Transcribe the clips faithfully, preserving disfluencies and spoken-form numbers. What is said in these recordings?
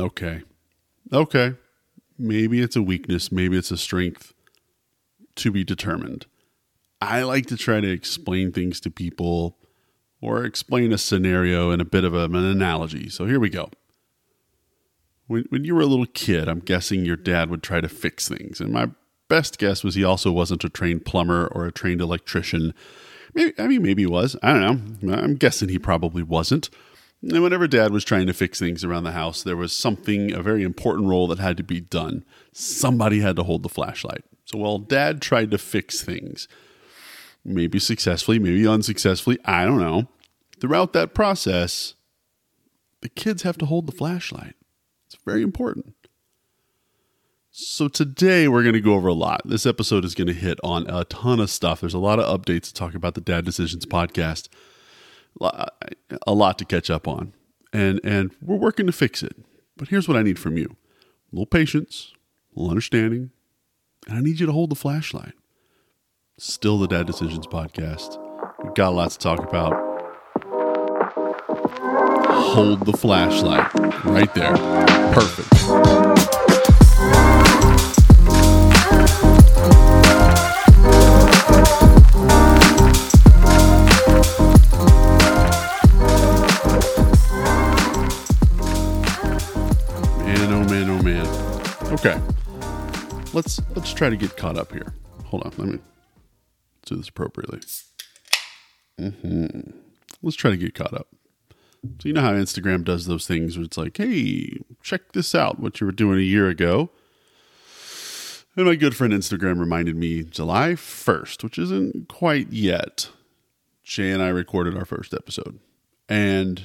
Okay. Okay. Maybe it's a weakness. Maybe it's a strength to be determined. I like to try to explain things to people or explain a scenario in a bit of an analogy. So here we go. When, when you were a little kid, I'm guessing your dad would try to fix things. And my best guess was he also wasn't a trained plumber or a trained electrician. Maybe, I mean, maybe he was. I don't know. I'm guessing he probably wasn't. And whenever Dad was trying to fix things around the house, there was something, a very important role that had to be done. Somebody had to hold the flashlight. So while Dad tried to fix things, maybe successfully, maybe unsuccessfully, I don't know, throughout that process, the kids have to hold the flashlight. It's very important. So today we're going to go over a lot. This episode is going to hit on a ton of stuff. There's a lot of updates to talk about the Dad Decisions podcast. A lot to catch up on, and and we're working to fix it. But here's what I need from you. A little patience, a little understanding, and I need you to hold the flashlight. Still the Dad Decisions podcast. We've got a lot to talk about. Hold the flashlight right there. Perfect. Okay, let's let's try to get caught up here. Hold on, let me do this appropriately. Mm-hmm. Let's try to get caught up. So you know how Instagram does those things where it's like, hey, check this out, what you were doing a year ago. And my good friend Instagram reminded me July first, which isn't quite yet. Jay and I recorded our first episode. And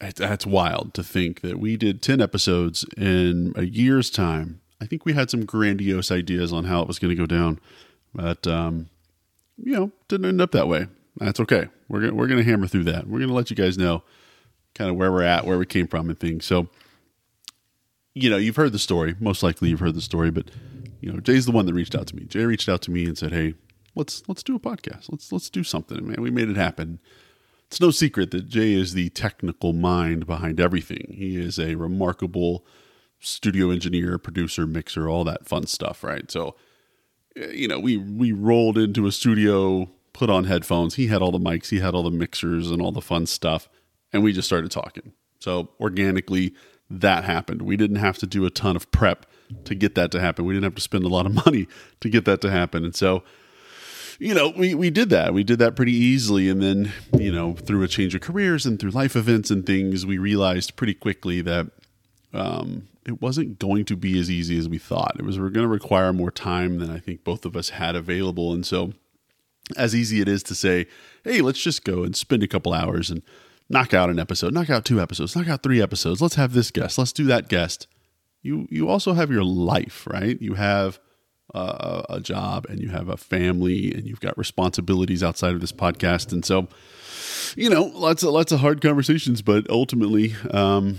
that's wild to think that we did ten episodes in a year's time. I think we had some grandiose ideas on how it was going to go down, but um, you know, didn't end up that way. That's okay. We're gonna, we're going to hammer through that. We're going to let you guys know kind of where we're at, where we came from and things. So, you know, you've heard the story. Most likely you've heard the story, but you know, Jay's the one that reached out to me. Jay reached out to me and said, hey, let's, let's do a podcast. Let's, let's do something, man. We made it happen. It's no secret that Jay is the technical mind behind everything. He is a remarkable studio engineer, producer, mixer, all that fun stuff, right? So, you know, we we rolled into a studio, put on headphones. He had all the mics, he had all the mixers and all the fun stuff, and we just started talking. So organically, that happened. We didn't have to do a ton of prep to get that to happen. We didn't have to spend a lot of money to get that to happen. And so, you know, we, we did that. We did that pretty easily. And then, you know, through a change of careers and through life events and things, we realized pretty quickly that um, it wasn't going to be as easy as we thought. It was going to require more time than I think both of us had available. And so as easy it is to say, hey, let's just go and spend a couple hours and knock out an episode, knock out two episodes, knock out three episodes. Let's have this guest. Let's do that guest. You, you also have your life, right? You have Uh, a job and you have a family and you've got responsibilities outside of this podcast. And so, you know, lots of, lots of hard conversations, but ultimately um,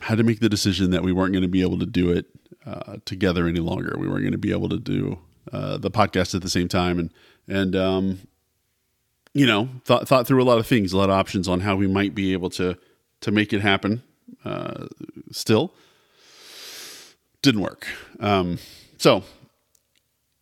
had to make the decision that we weren't going to be able to do it uh, together any longer. We weren't going to be able to do uh, the podcast at the same time. And, and um, you know, thought, thought through a lot of things, a lot of options on how we might be able to, to make it happen. Uh, still didn't work. Um, so,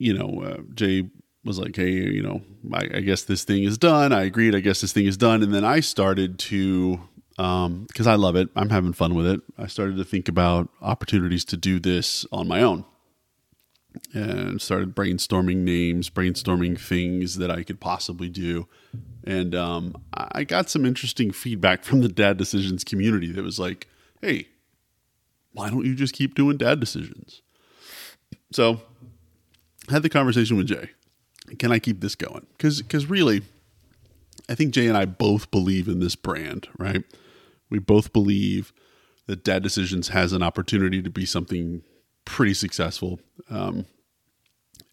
you know, uh, Jay was like, hey, you know, I, I guess this thing is done. I agreed. I guess this thing is done. And then I started to, um, because I love it. I'm having fun with it. I started to think about opportunities to do this on my own and started brainstorming names, brainstorming things that I could possibly do. And um, I got some interesting feedback from the Dad Decisions community that was like, hey, why don't you just keep doing Dad Decisions? So had the conversation with Jay. Can I keep this going? Because because really, I think Jay and I both believe in this brand, right? We both believe that Dad Decisions has an opportunity to be something pretty successful. Um,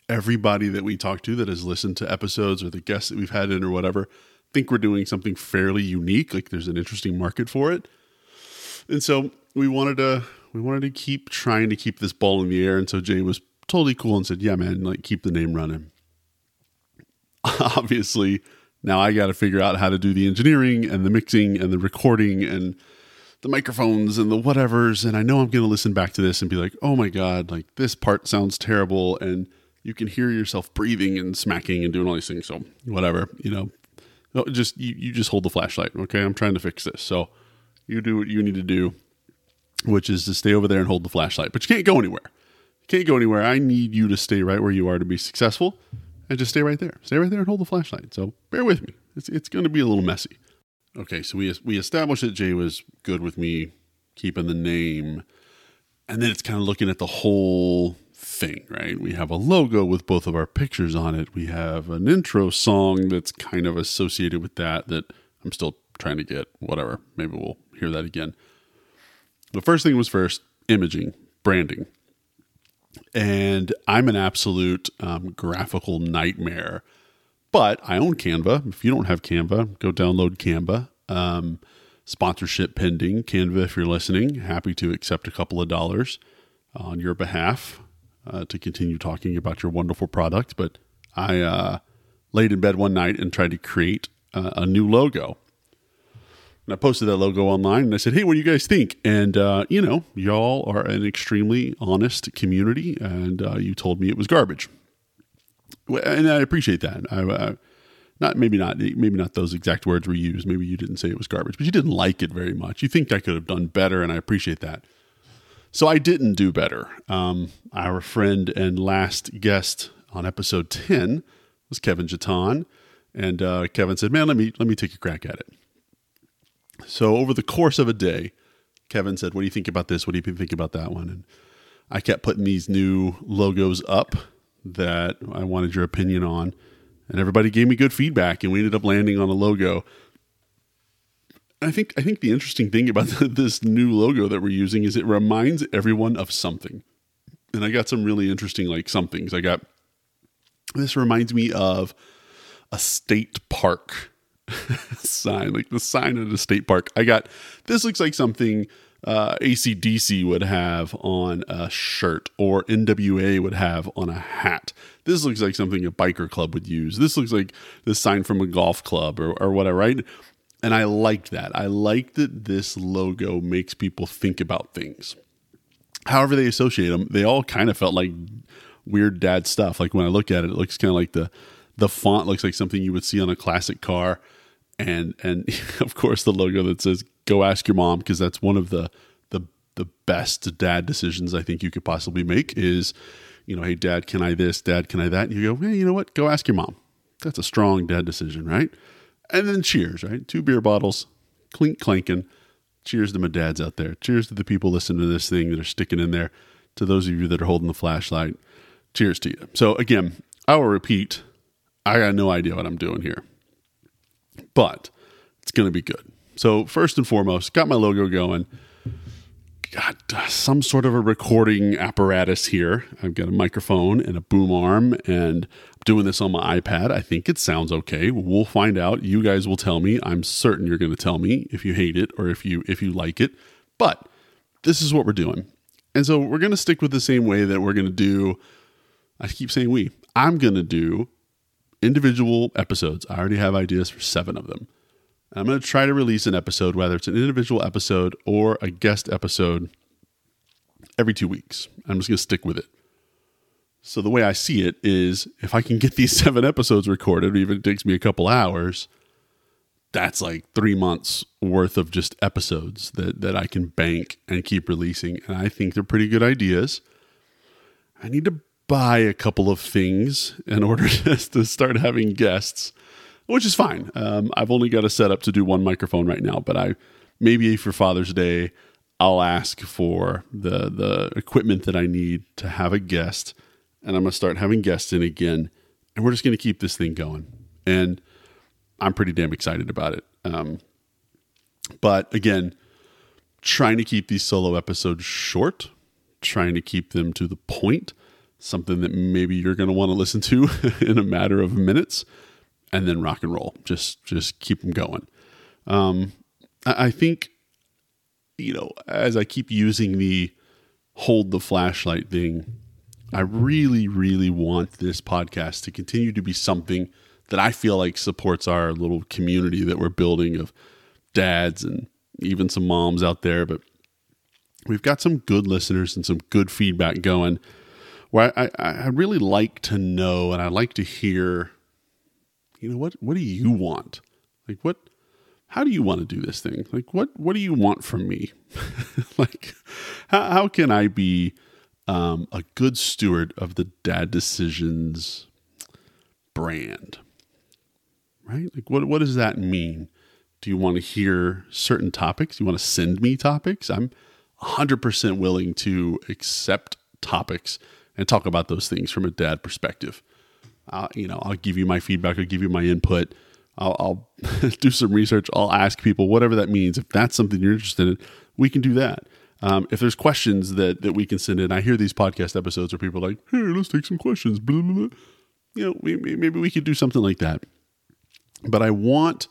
everybody that we talk to that has listened to episodes or the guests that we've had in or whatever, think we're doing something fairly unique. Like there's an interesting market for it. And so we wanted to we wanted to keep trying to keep this ball in the air. And so Jay was totally cool and said, yeah, man, like keep the name running. Obviously, now I got to figure out how to do the engineering and the mixing and the recording and the microphones and the whatevers. And I know I'm going to listen back to this and be like, oh my God, like this part sounds terrible. And you can hear yourself breathing and smacking and doing all these things. So whatever, you know, just, you, you just hold the flashlight. Okay. I'm trying to fix this. So you do what you need to do, which is to stay over there and hold the flashlight, but you can't go anywhere. You can't go anywhere. I need you to stay right where you are to be successful, and just stay right there, stay right there and hold the flashlight. So bear with me. It's, it's going to be a little messy. Okay, so we we established that Jay was good with me keeping the name, and then it's kind of looking at the whole thing, right? We have a logo with both of our pictures on it. We have an intro song that's kind of associated with that that I'm still trying to get, whatever. Maybe we'll hear that again. The first thing was first, imaging, branding. And I'm an absolute um, graphical nightmare. But I own Canva. If you don't have Canva, go download Canva. Um, sponsorship pending. Canva, if you're listening, happy to accept a couple of dollars on your behalf uh, to continue talking about your wonderful product. But I uh, laid in bed one night and tried to create uh, a new logo. And I posted that logo online and I said, hey, what do you guys think? And, uh, you know, y'all are an extremely honest community, and uh, you told me it was garbage. And I appreciate that. I, I, not maybe not maybe not those exact words were used. Maybe you didn't say it was garbage, but you didn't like it very much. You think I could have done better, and I appreciate that. So I didn't do better. Um, our friend and last guest on episode ten was Kevin Jatan, and uh, Kevin said, "Man, let me let me take a crack at it." So over the course of a day, Kevin said, "What do you think about this? What do you think about that one?" And I kept putting these new logos up that I wanted your opinion on, and everybody gave me good feedback, and we ended up landing on a logo. I think I think the interesting thing about this new logo that we're using is it reminds everyone of something. And I got some really interesting like somethings. I got, this reminds me of a state park sign, like the sign at a state park. I got, this looks like something Uh, A C D C would have on a shirt, or N W A would have on a hat. This looks like something a biker club would use. This looks like the sign from a golf club or, or whatever, right? And I liked that. I liked that this logo makes people think about things. However they associate them, they all kind of felt like weird dad stuff. Like when I look at it, it looks kind of like the, the font looks like something you would see on a classic car. And, and of course the logo that says, go ask your mom, because that's one of the, the the best dad decisions I think you could possibly make is, you know, hey, dad, can I this? Dad, can I that? And you go, hey, you know what? Go ask your mom. That's a strong dad decision, right? And then cheers, right? Two beer bottles, clink clanking. Cheers to my dads out there. Cheers to the people listening to this thing that are sticking in there. To those of you that are holding the flashlight, cheers to you. So again, I will repeat, I got no idea what I'm doing here, but it's going to be good. So first and foremost, got my logo going, got some sort of a recording apparatus here. I've got a microphone and a boom arm, and I'm doing this on my iPad. I think it sounds okay. We'll find out. You guys will tell me. I'm certain you're going to tell me if you hate it or if you if you like it. But this is what we're doing. And so we're going to stick with the same way that we're going to do, I keep saying we, I'm going to do individual episodes. I already have ideas for seven of them. I'm going to try to release an episode, whether it's an individual episode or a guest episode, every two weeks. I'm just going to stick with it. So the way I see it is, if I can get these seven episodes recorded, even if it takes me a couple hours, that's like three months worth of just episodes that, that I can bank and keep releasing. And I think they're pretty good ideas. I need to buy a couple of things in order to start having guests, which is fine. Um, I've only got a setup to do one microphone right now, but I maybe for Father's Day, I'll ask for the the equipment that I need to have a guest, and I'm going to start having guests in again, and we're just going to keep this thing going, and I'm pretty damn excited about it. Um, but again, trying to keep these solo episodes short, trying to keep them to the point, something that maybe you're going to want to listen to in a matter of minutes. And then rock and roll. Just just keep them going. Um, I think, you know, as I keep using the hold the flashlight thing, I really, really want this podcast to continue to be something that I feel like supports our little community that we're building of dads and even some moms out there, but we've got some good listeners and some good feedback going where I, I, I really like to know, and I like to hear, you know, what, what do you want? Like what, how do you want to do this thing? Like what, what do you want from me? Like how, how can I be um, a good steward of the Dad Decisions brand, right? Like what, what does that mean? Do you want to hear certain topics? Do you want to send me topics? I'm one hundred percent willing to accept topics and talk about those things from a dad perspective. Uh, you know, I'll give you my feedback. I'll give you my input. I'll, I'll do some research. I'll ask people, whatever that means. If that's something you're interested in, we can do that. Um, if there's questions that, that we can send in, I hear these podcast episodes where people are like, hey, let's take some questions. Blah, blah, blah. You know, we, maybe we could do something like that. But I want,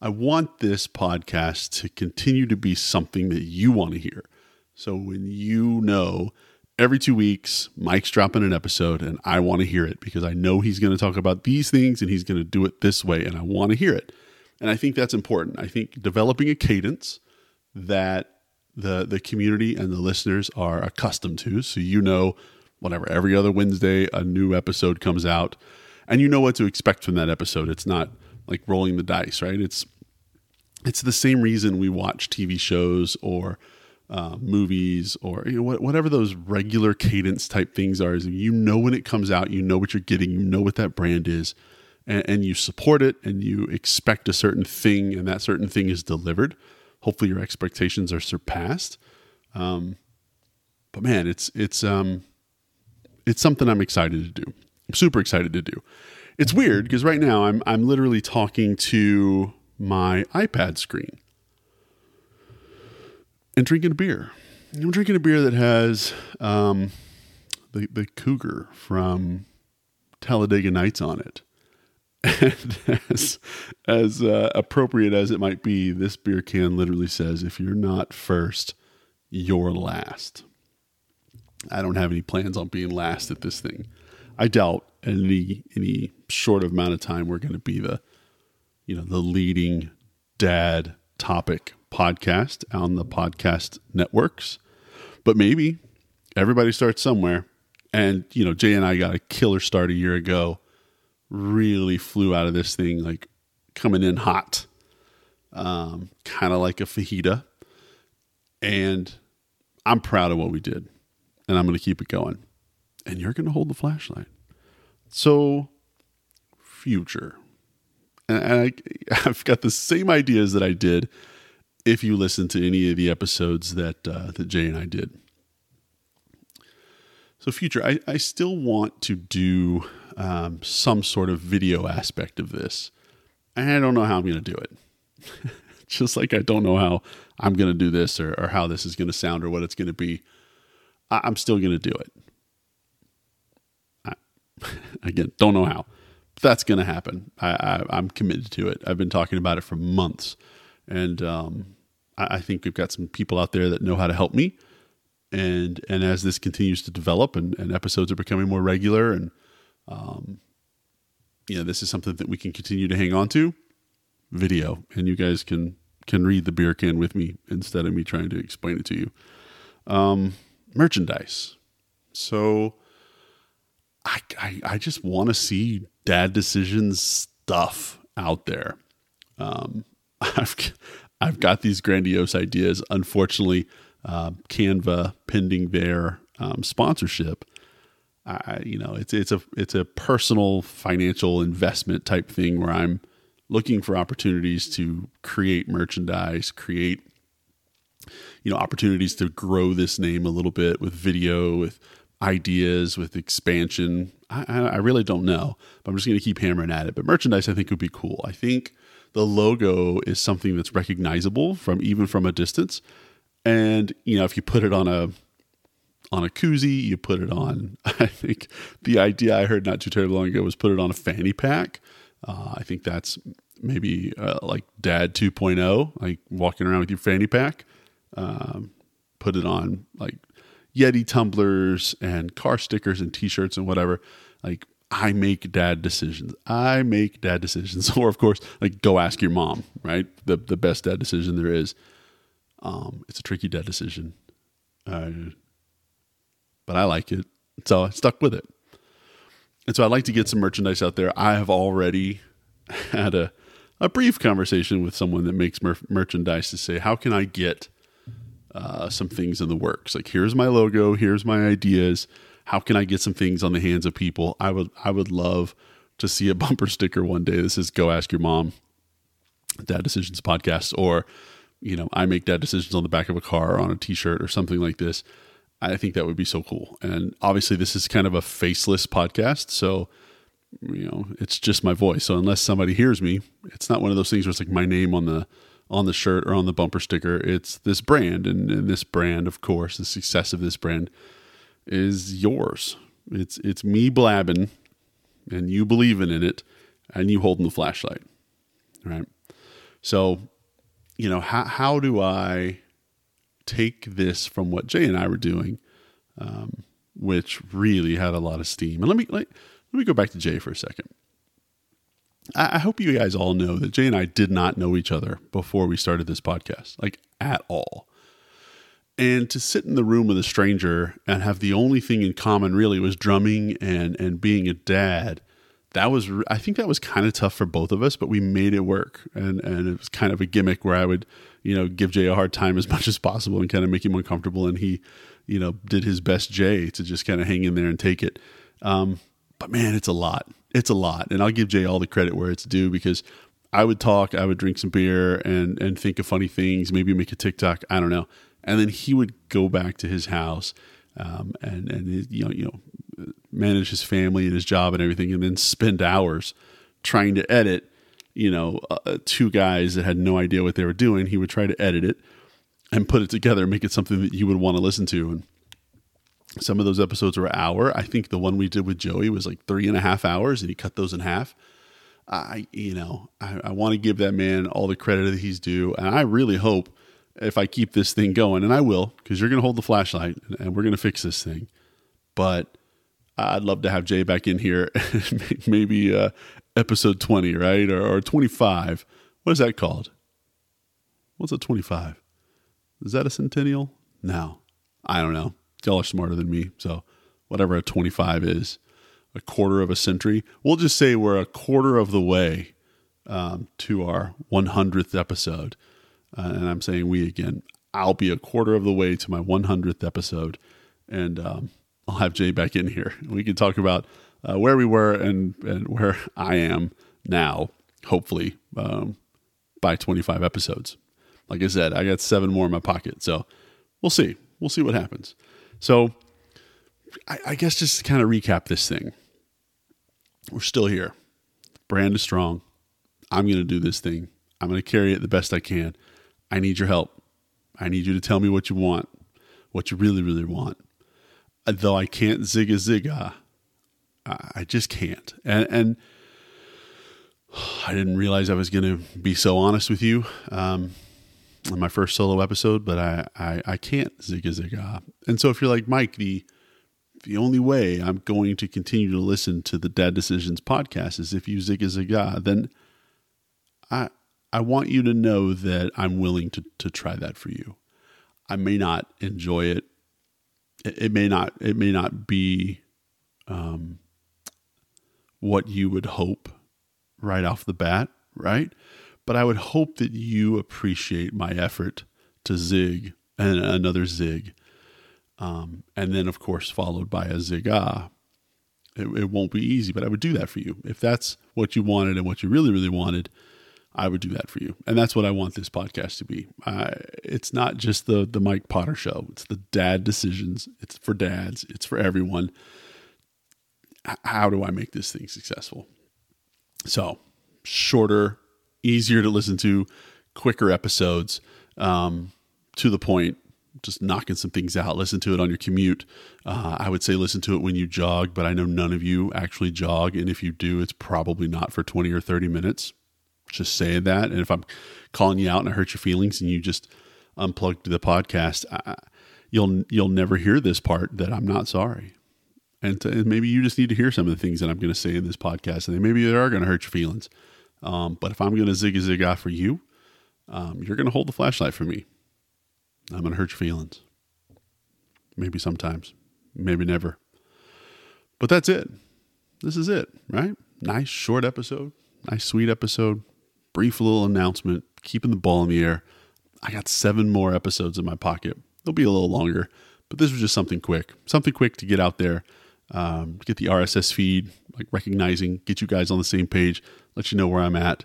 I want this podcast to continue to be something that you want to hear. So when you know every two weeks, Mike's dropping an episode and I want to hear it because I know he's going to talk about these things and he's going to do it this way and I want to hear it. And I think that's important. I think developing a cadence that the the community and the listeners are accustomed to. So you know, whatever, every other Wednesday, a new episode comes out and you know what to expect from that episode. It's not like rolling the dice, right? It's, it's the same reason we watch T V shows or Uh, movies or you know, whatever those regular cadence type things are, is you know when it comes out, you know what you're getting, you know what that brand is, and, and you support it and you expect a certain thing and that certain thing is delivered. Hopefully your expectations are surpassed. Um, but man, it's it's um, it's something I'm excited to do. I'm super excited to do. It's weird because right now I'm I'm literally talking to my iPad screen and drinking a beer. I'm drinking a beer that has um, the the Cougar from Talladega Nights on it. And as as uh, appropriate as it might be, this beer can literally says, "If you're not first, you're last." I don't have any plans on being last at this thing. I doubt in any any short amount of time we're going to be the you know the leading dad topic podcast on the podcast networks, but maybe everybody starts somewhere. And, you know, Jay and I got a killer start a year ago, really flew out of this thing, like coming in hot, um, kind of like a fajita. And I'm proud of what we did and I'm going to keep it going and you're going to hold the flashlight. So future. And I, I've got the same ideas that I did if you listen to any of the episodes that uh, that Jay and I did. So future, I, I still want to do um, some sort of video aspect of this. I don't know how I'm going to do it. Just like I don't know how I'm going to do this or, or how this is going to sound or what it's going to be. I, I'm still going to do it. I, again, don't know how. But that's going to happen. I, I, I'm committed to it. I've been talking about it for months. And um, I think we've got some people out there that know how to help me. And and as this continues to develop and, and episodes are becoming more regular and, um, you know, this is something that we can continue to hang on to, video. And you guys can can read the beer can with me instead of me trying to explain it to you. Um, merchandise. So I, I, I just want to see Dad Decisions stuff out there. Um I've I've got these grandiose ideas. Unfortunately, uh, Canva pending their um, sponsorship. I, you know, it's it's a it's a personal financial investment type thing where I'm looking for opportunities to create merchandise, create you know opportunities to grow this name a little bit with video, with ideas, with expansion. I, I really don't know, but I'm just going to keep hammering at it. But merchandise, I think, would be cool. I think the logo is something that's recognizable from even from a distance. And, you know, if you put it on a, on a koozie, you put it on, I think the idea I heard not too terribly long ago was put it on a fanny pack. Uh, I think that's maybe uh, like Dad two point oh, like walking around with your fanny pack. Um, put it on like Yeti tumblers and car stickers and t-shirts and whatever. Like, I make dad decisions. I make dad decisions. Or of course, like go ask your mom, right? The the best dad decision there is. Um, it's a tricky dad decision, uh, but I like it. So I stuck with it. And so I'd like to get some merchandise out there. I have already had a, a brief conversation with someone that makes mer- merchandise to say, how can I get uh, some things in the works? Like, here's my logo. Here's my ideas. How can I get some things on the hands of people? I would, I would love to see a bumper sticker one day. This is Go Ask Your Mom, Dad Decisions Podcast, or, you know, I make dad decisions on the back of a car or on a t-shirt or something like this. I think that would be so cool. And obviously this is kind of a faceless podcast. So, you know, it's just my voice. So unless somebody hears me, it's not one of those things where it's like my name on the, on the shirt or on the bumper sticker. It's this brand. And, and this brand, of course, the success of this brand is yours. It's, it's me blabbing and you believing in it and you holding the flashlight. Right. So, you know, how, how do I take this from what Jay and I were doing, um, which really had a lot of steam. And let me, let, let me go back to Jay for a second. I, I hope you guys all know that Jay and I did not know each other before we started this podcast, like at all. And to sit in the room with a stranger and have the only thing in common really was drumming and, and being a dad. That was, I think that was kind of tough for both of us, but we made it work. And, and it was kind of a gimmick where I would, you know, give Jay a hard time as much as possible and kind of make him uncomfortable. And he, you know, did his best Jay to just kind of hang in there and take it. Um, but man, it's a lot. It's a lot. And I'll give Jay all the credit where it's due, because I would talk, I would drink some beer and, and think of funny things, maybe make a TikTok, I don't know. And then he would go back to his house, um, and, and, you know, you know, manage his family and his job and everything, and then spend hours trying to edit, you know, uh, two guys that had no idea what they were doing. He would try to edit it and put it together and make it something that you would want to listen to. And some of those episodes were an hour. I think the one we did with Joey was like three and a half hours and he cut those in half. I, you know, I, I want to give that man all the credit that he's due. And I really hope if I keep this thing going, and I will, because you're going to hold the flashlight and we're going to fix this thing. But I'd love to have Jay back in here, maybe uh, episode twenty, right? Or, or twenty-five. What is that called? What's a twenty-five? Is that a centennial? No, I don't know. Y'all are smarter than me. So whatever a twenty-five is, a quarter of a century. We'll just say we're a quarter of the way um, to our one hundredth episode. Uh, and I'm saying we again. I'll be a quarter of the way to my one hundredth episode. And, um, I'll have Jay back in here. We can talk about uh, where we were and, and where I am now, hopefully, um, by twenty-five episodes. Like I said, I got seven more in my pocket. So we'll see. We'll see what happens. So I, I guess just to kind of recap this thing, we're still here. The brand is strong. I'm going to do this thing. I'm going to carry it the best I can. I need your help. I need you to tell me what you want, what you really, really want. Though I can't zig a zig, I, I just can't. And, and I didn't realize I was going to be so honest with you um, in my first solo episode, but I, I, I can't zig a zig. And so if you're like, Mike, the, the only way I'm going to continue to listen to the Dad Decisions podcast is if you zig a zig, then I, I want you to know that I'm willing to, to try that for you. I may not enjoy it. It may not, it may not be, um, what you would hope right off the bat. Right. But I would hope that you appreciate my effort to zig and another zig. Um, and then of course, followed by a zig, ah, it, it won't be easy, but I would do that for you. If that's what you wanted and what you really, really wanted, I would do that for you. And that's what I want this podcast to be. Uh, it's not just the the Mike Potter show. It's the Dad Decisions. It's for dads. It's for everyone. H- how do I make this thing successful? So shorter, easier to listen to, quicker episodes, um, to the point, just knocking some things out. Listen to it on your commute. Uh, I would say listen to it when you jog, but I know none of you actually jog. And if you do, it's probably not for twenty or thirty minutes. Just saying that. And if I'm calling you out and I hurt your feelings and you just unplugged the podcast, I, you'll, you'll never hear this part that I'm not sorry. And, to, and maybe you just need to hear some of the things that I'm going to say in this podcast, and maybe they are going to hurt your feelings. Um, but if I'm going to zig a zig off for you, um, you're going to hold the flashlight for me. I'm going to hurt your feelings. Maybe sometimes, maybe never. But that's it. This is it, right? Nice short episode, nice sweet episode, brief little announcement, keeping the ball in the air. I got seven more episodes in my pocket. They'll be a little longer, but this was just something quick, something quick to get out there, um, get the R S S feed, like recognizing, get you guys on the same page, let you know where I'm at,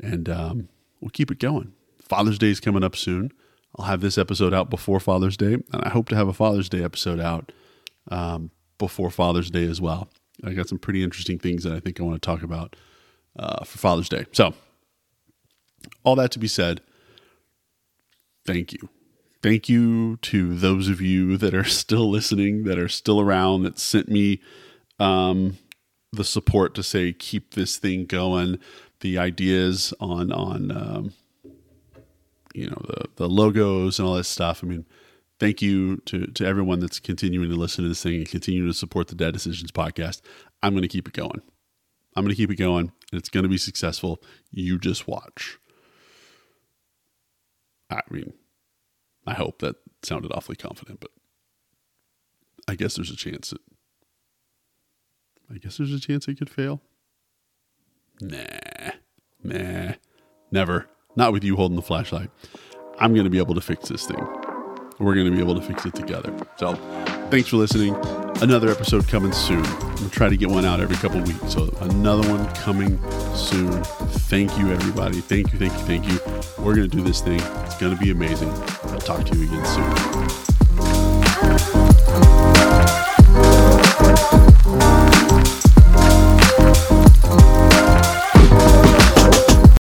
and um, we'll keep it going. Father's Day is coming up soon. I'll have this episode out before Father's Day, and I hope to have a Father's Day episode out um, before Father's Day as well. I got some pretty interesting things that I think I want to talk about uh, for Father's Day. So, all that to be said, thank you. Thank you to those of you that are still listening, that are still around, that sent me um, the support to say, keep this thing going, the ideas on, on, um, you know, the, the logos and all that stuff. I mean, thank you to, to everyone that's continuing to listen to this thing and continue to support the Dad Decisions podcast. I'm going to keep it going. I'm going to keep it going, and it's going to be successful. You just watch. I mean, I hope that sounded awfully confident, but I guess there's a chance that, I guess there's a chance it could fail. Nah, nah, never. Not with you holding the flashlight. I'm going to be able to fix this thing. We're going to be able to fix it together. So thanks for listening. Another episode coming soon. I'm going to try to get one out every couple of weeks. So another one coming soon. Thank you, everybody. Thank you, thank you, thank you. We're going to do this thing. It's going to be amazing. I'll talk to you again soon.